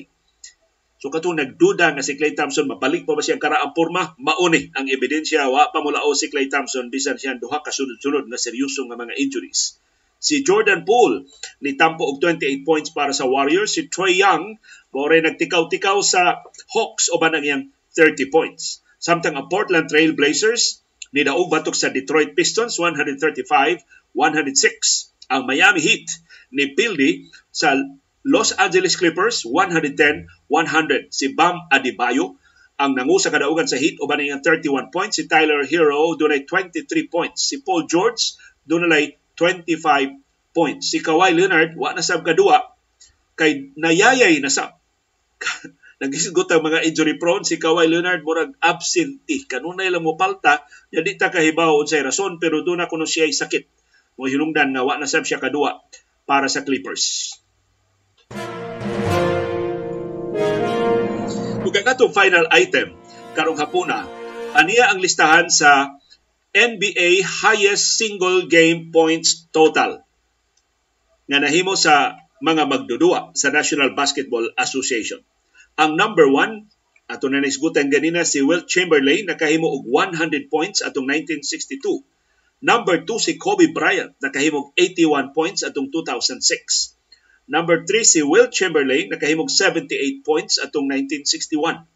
So katong nagduda nga si Clay Thompson mabalik pa ba siyang karaang porma, mauni ang ebidensya wa pa mulao si Clay Thompson bisan siyang duha ka sunod-sunod nga seryoso nga mga injuries. Si Jordan Poole ni tampo og 28 points para sa Warriors, si Trae Young mao ray nagtikaw-tikaw sa Hawks uban ang iyang 30 points. Samtang ang Portland Trail Blazers ni daog batok sa Detroit Pistons 135-106. Ang Miami Heat ni pildi sa Los Angeles Clippers 110-100. Si Bam Adebayo ang nangu sa kadaugan sa Heat uban ang iyang 31 points. Si Tyler Hero dunay 23 points. Si Paul George dunay 25 points. Si Kawhi Leonard, wa na sab kadua, kay nayayay na sab. Nagisgot ang mga injury prone. Si Kawhi Leonard, murag absentee. Kanunay lang mo palta, jadi ta kahibaw unsay rason, pero doon na kuno siya'y sakit. Mo hinungdan nga wa na sab siya kadua para sa Clippers. Ug katong final item karong hapuna, aniya ang listahan sa NBA highest single game points total nga nahimo sa mga magdudua sa National Basketball Association. Ang number 1 ato na nisgutan ganina si Wilt Chamberlain, nakahimo og 100 points atong 1962. Number 2 si Kobe Bryant, nakahimo og 81 points atong 2006. Number 3 si Wilt Chamberlain, nakahimo og 78 points atong 1961.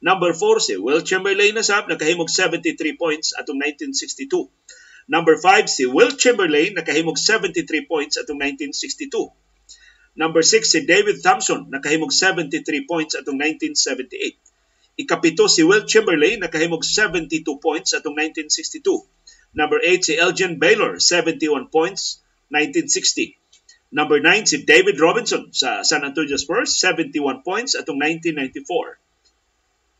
Number 4 si Wilt Chamberlain nasab, nakahimog 73 points atong 1962. Number 5 si Wilt Chamberlain, nakahimog 73 points atong 1962. Number 6 si David Thompson, nakahimog 73 points atong 1978. Ikapito si Wilt Chamberlain, nakahimog 72 points atong 1962. Number 8 si Elgin Baylor, 71 points 1960. Number 9 si David Robinson sa San Antonio Spurs, 71 points atong 1994.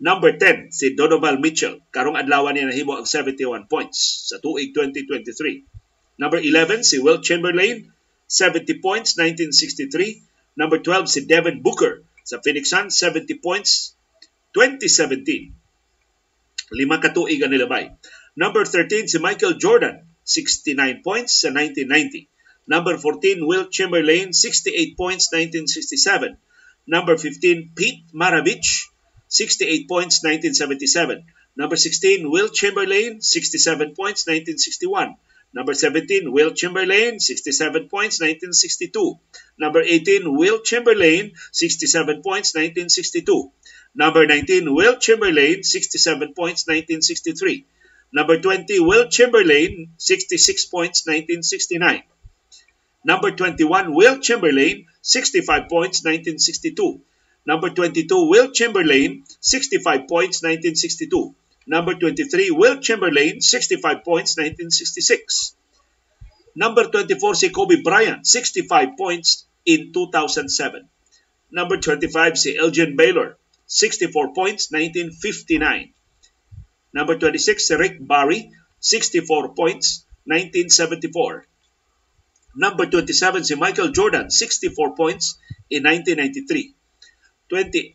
Number 10 si Donovan Mitchell, karong adlaw niya nahimo ang 71 points sa tuig 2023. Number 11 si Wilt Chamberlain, 70 points 1963. Number 12 si Devin Booker sa Phoenix Suns, 70 points 2017. Lima ka tuig ang nilabay. Number 13 si Michael Jordan, 69 points sa 1990. Number 14 Wilt Chamberlain, 68 points 1967. Number 15 Pete Maravich, 68 points 1977. Number 16 Wilt Chamberlain, 67 points 1961. Number 17 Wilt Chamberlain, 67 points 1962. Number 18 Wilt Chamberlain, 67 points 1962. Number 19 Wilt Chamberlain, 67 points 1963. Number 20 Wilt Chamberlain, 66 points 1969. Number 21 Wilt Chamberlain, 65 points 1962. Number 22, Wilt Chamberlain, 65 points, 1962. Number 23, Wilt Chamberlain, 65 points, 1966. Number 24, si Kobe Bryant, 65 points in 2007. Number 25, si Elgin Baylor, 64 points, 1959. Number 26, si Rick Barry, 64 points, 1974. Number 27, si Michael Jordan, 64 points in 1993.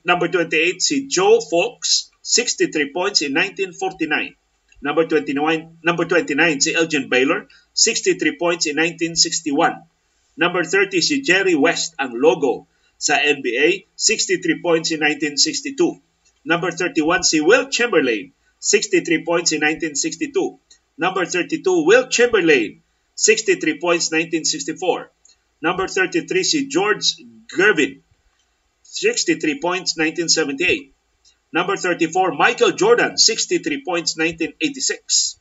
Number 28 si Joe Fox, 63 points in 1949. Number 29 si Elgin Baylor, 63 points in 1961. Number 30 si Jerry West, ang logo sa NBA, 63 points in 1962. Number 31 si Wilt Chamberlain, 63 points in 1962. Number 32 Wilt Chamberlain, 63 points 1964. Number 33 si George Gervin, 63 points, 1978. Number 34, Michael Jordan, 63 points, 1986.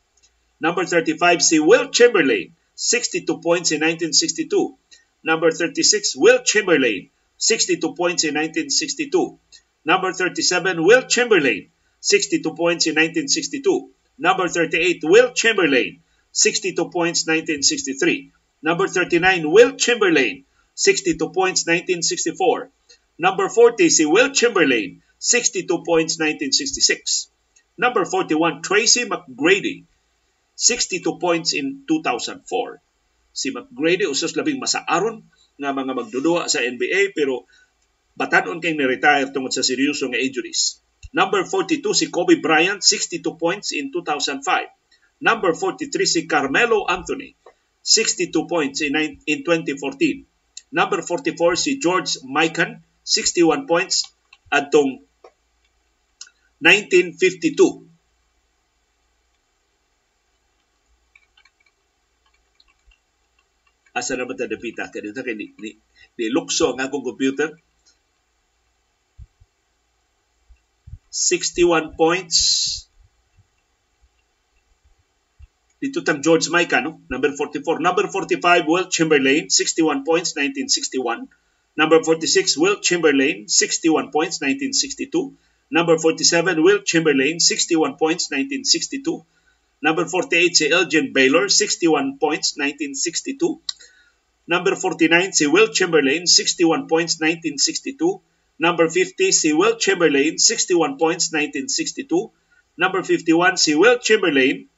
Number 35, si Wilt Chamberlain, 62 points in 1962. Number 36, Wilt Chamberlain, 62 points in 1962. Number 37, Wilt Chamberlain, 62 points in 1962. Number 38, Wilt Chamberlain, 62 points, 1963. Number 39, Wilt Chamberlain, 62 points, 1964. Number 40 si Wilt Chamberlain, 62 points 1966. Number 41 Tracy McGrady, 62 points in 2004. Si McGrady usas labing masaaron nga mga magdudua sa NBA, pero batanon kay ni-retire tungod sa seryoso nga injuries. Number 42 si Kobe Bryant, 62 points in 2005. Number 43 si Carmelo Anthony, 62 points in 2014. Number 44 si George Mikan, 61 points atong 1952. Asa naman tayo napita? Kanina kayo nilukso ang akong computer. 61 points. Dito tang George Mikan, no? Number 44. Number 45, Wilt Chamberlain, 61 points, 1961. Number 46, Wilt Chamberlain, 61 points, 1962. Number 47, Wilt Chamberlain, 61 points, 1962. Number 48 si Elgin Baylor, 61 points, 1962. Number 49 si Wilt Chamberlain, 61 points, 1962. Number 50 si Wilt Chamberlain, 61 points, 1962. Number 51 si Wilt Chamberlain,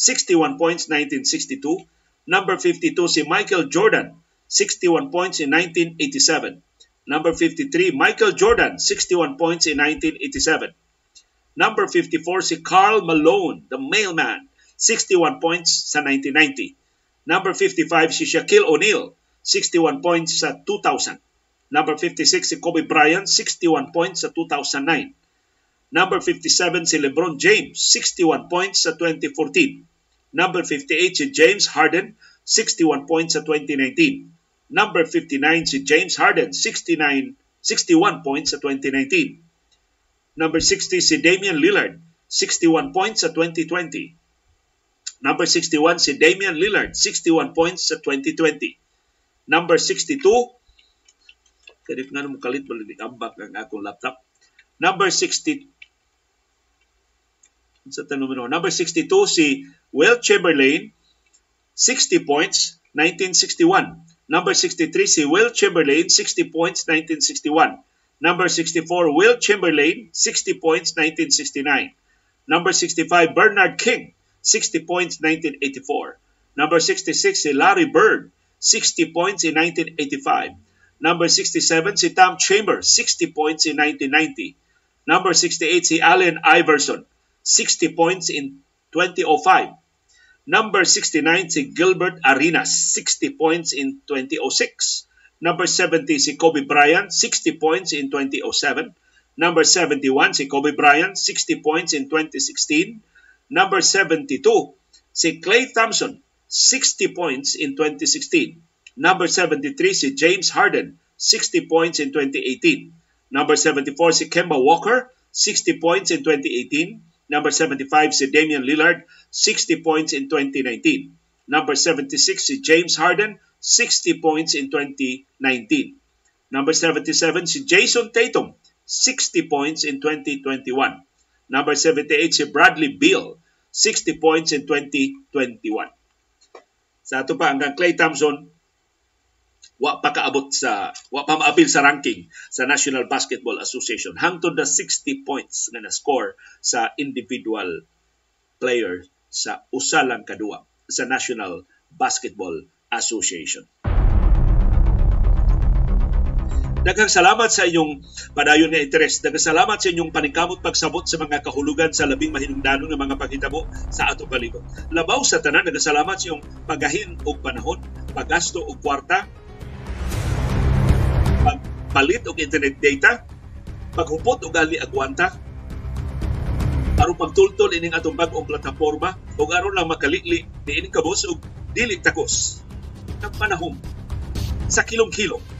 61 points, 1962. Number 52 si Michael Jordan, 61 points in 1987. Number 53, Michael Jordan, 61 points in 1987. Number 54 si Karl Malone, the mailman, 61 points sa 1990. Number 55 si Shaquille O'Neal, 61 points sa 2000. Number 56 si Kobe Bryant, 61 points sa 2009. Number 57 si LeBron James, 61 points sa 2014. Number 58 si James Harden, 61 points sa 2019. Number 59 si James Harden, 61 points sa 2019. Number 60 si Damian Lillard, 61 points sa 2020. Number 61 si Damian Lillard, 61 points sa 2020. Number 62, kadip nga nung kalit ambak ang akong laptop. Number 60, sa tanong, number 62 si Wilt Chamberlain, 60 points, 1961. Number 63 si Wilt Chamberlain, 60 points, 1961. Number 64, Wilt Chamberlain, 60 points, 1969. Number 65, Bernard King, 60 points, 1984. Number 66, si Larry Bird, 60 points in 1985. Number 67, si Tom Chambers, 60 points in 1990. Number 68, si Allen Iverson, 60 points in 2005. Number 69, si Gilbert Arenas, 60 points in 2006. Number 70 si Kobe Bryant, 60 points in 2007. Number 71 si Kobe Bryant, 60 points in 2016. Number 72 si Clay Thompson, 60 points in 2016. Number 73 si James Harden, 60 points in 2018. Number 74 si Kemba Walker, 60 points in 2018. Number 75 si Damian Lillard, 60 points in 2019. Number 76 si James Harden, 60 points in 2019. Number 77 si Jayson Tatum, 60 points in 2021. Number 78 si Bradley Beal, 60 points in 2021. Sa ato pa hanggang Klay Thompson wa pa kaabot sa wa pa maapil sa ranking sa National Basketball Association hangtod na 60 points nga na-score sa individual player sa usa lang kadua sa National Basketball Association. Daghang salamat sa inyong padayon nga interes. Daghang salamat sa inyong panikamot pagsabot sa mga kahulugan sa labing mahinungdanon nga mga panghitabo sa atong palibot. Labaw sa tanan, daghang salamat sa inyong pagahin og panahon, paggasto og kwarta, pagpalit og internet data, paghupot og gali agwanta, aron pagtultol ining atong bag-ong plataporma ug aron lang makalili diin kabus ug dili takos. Ang panahon sa kilong-kilong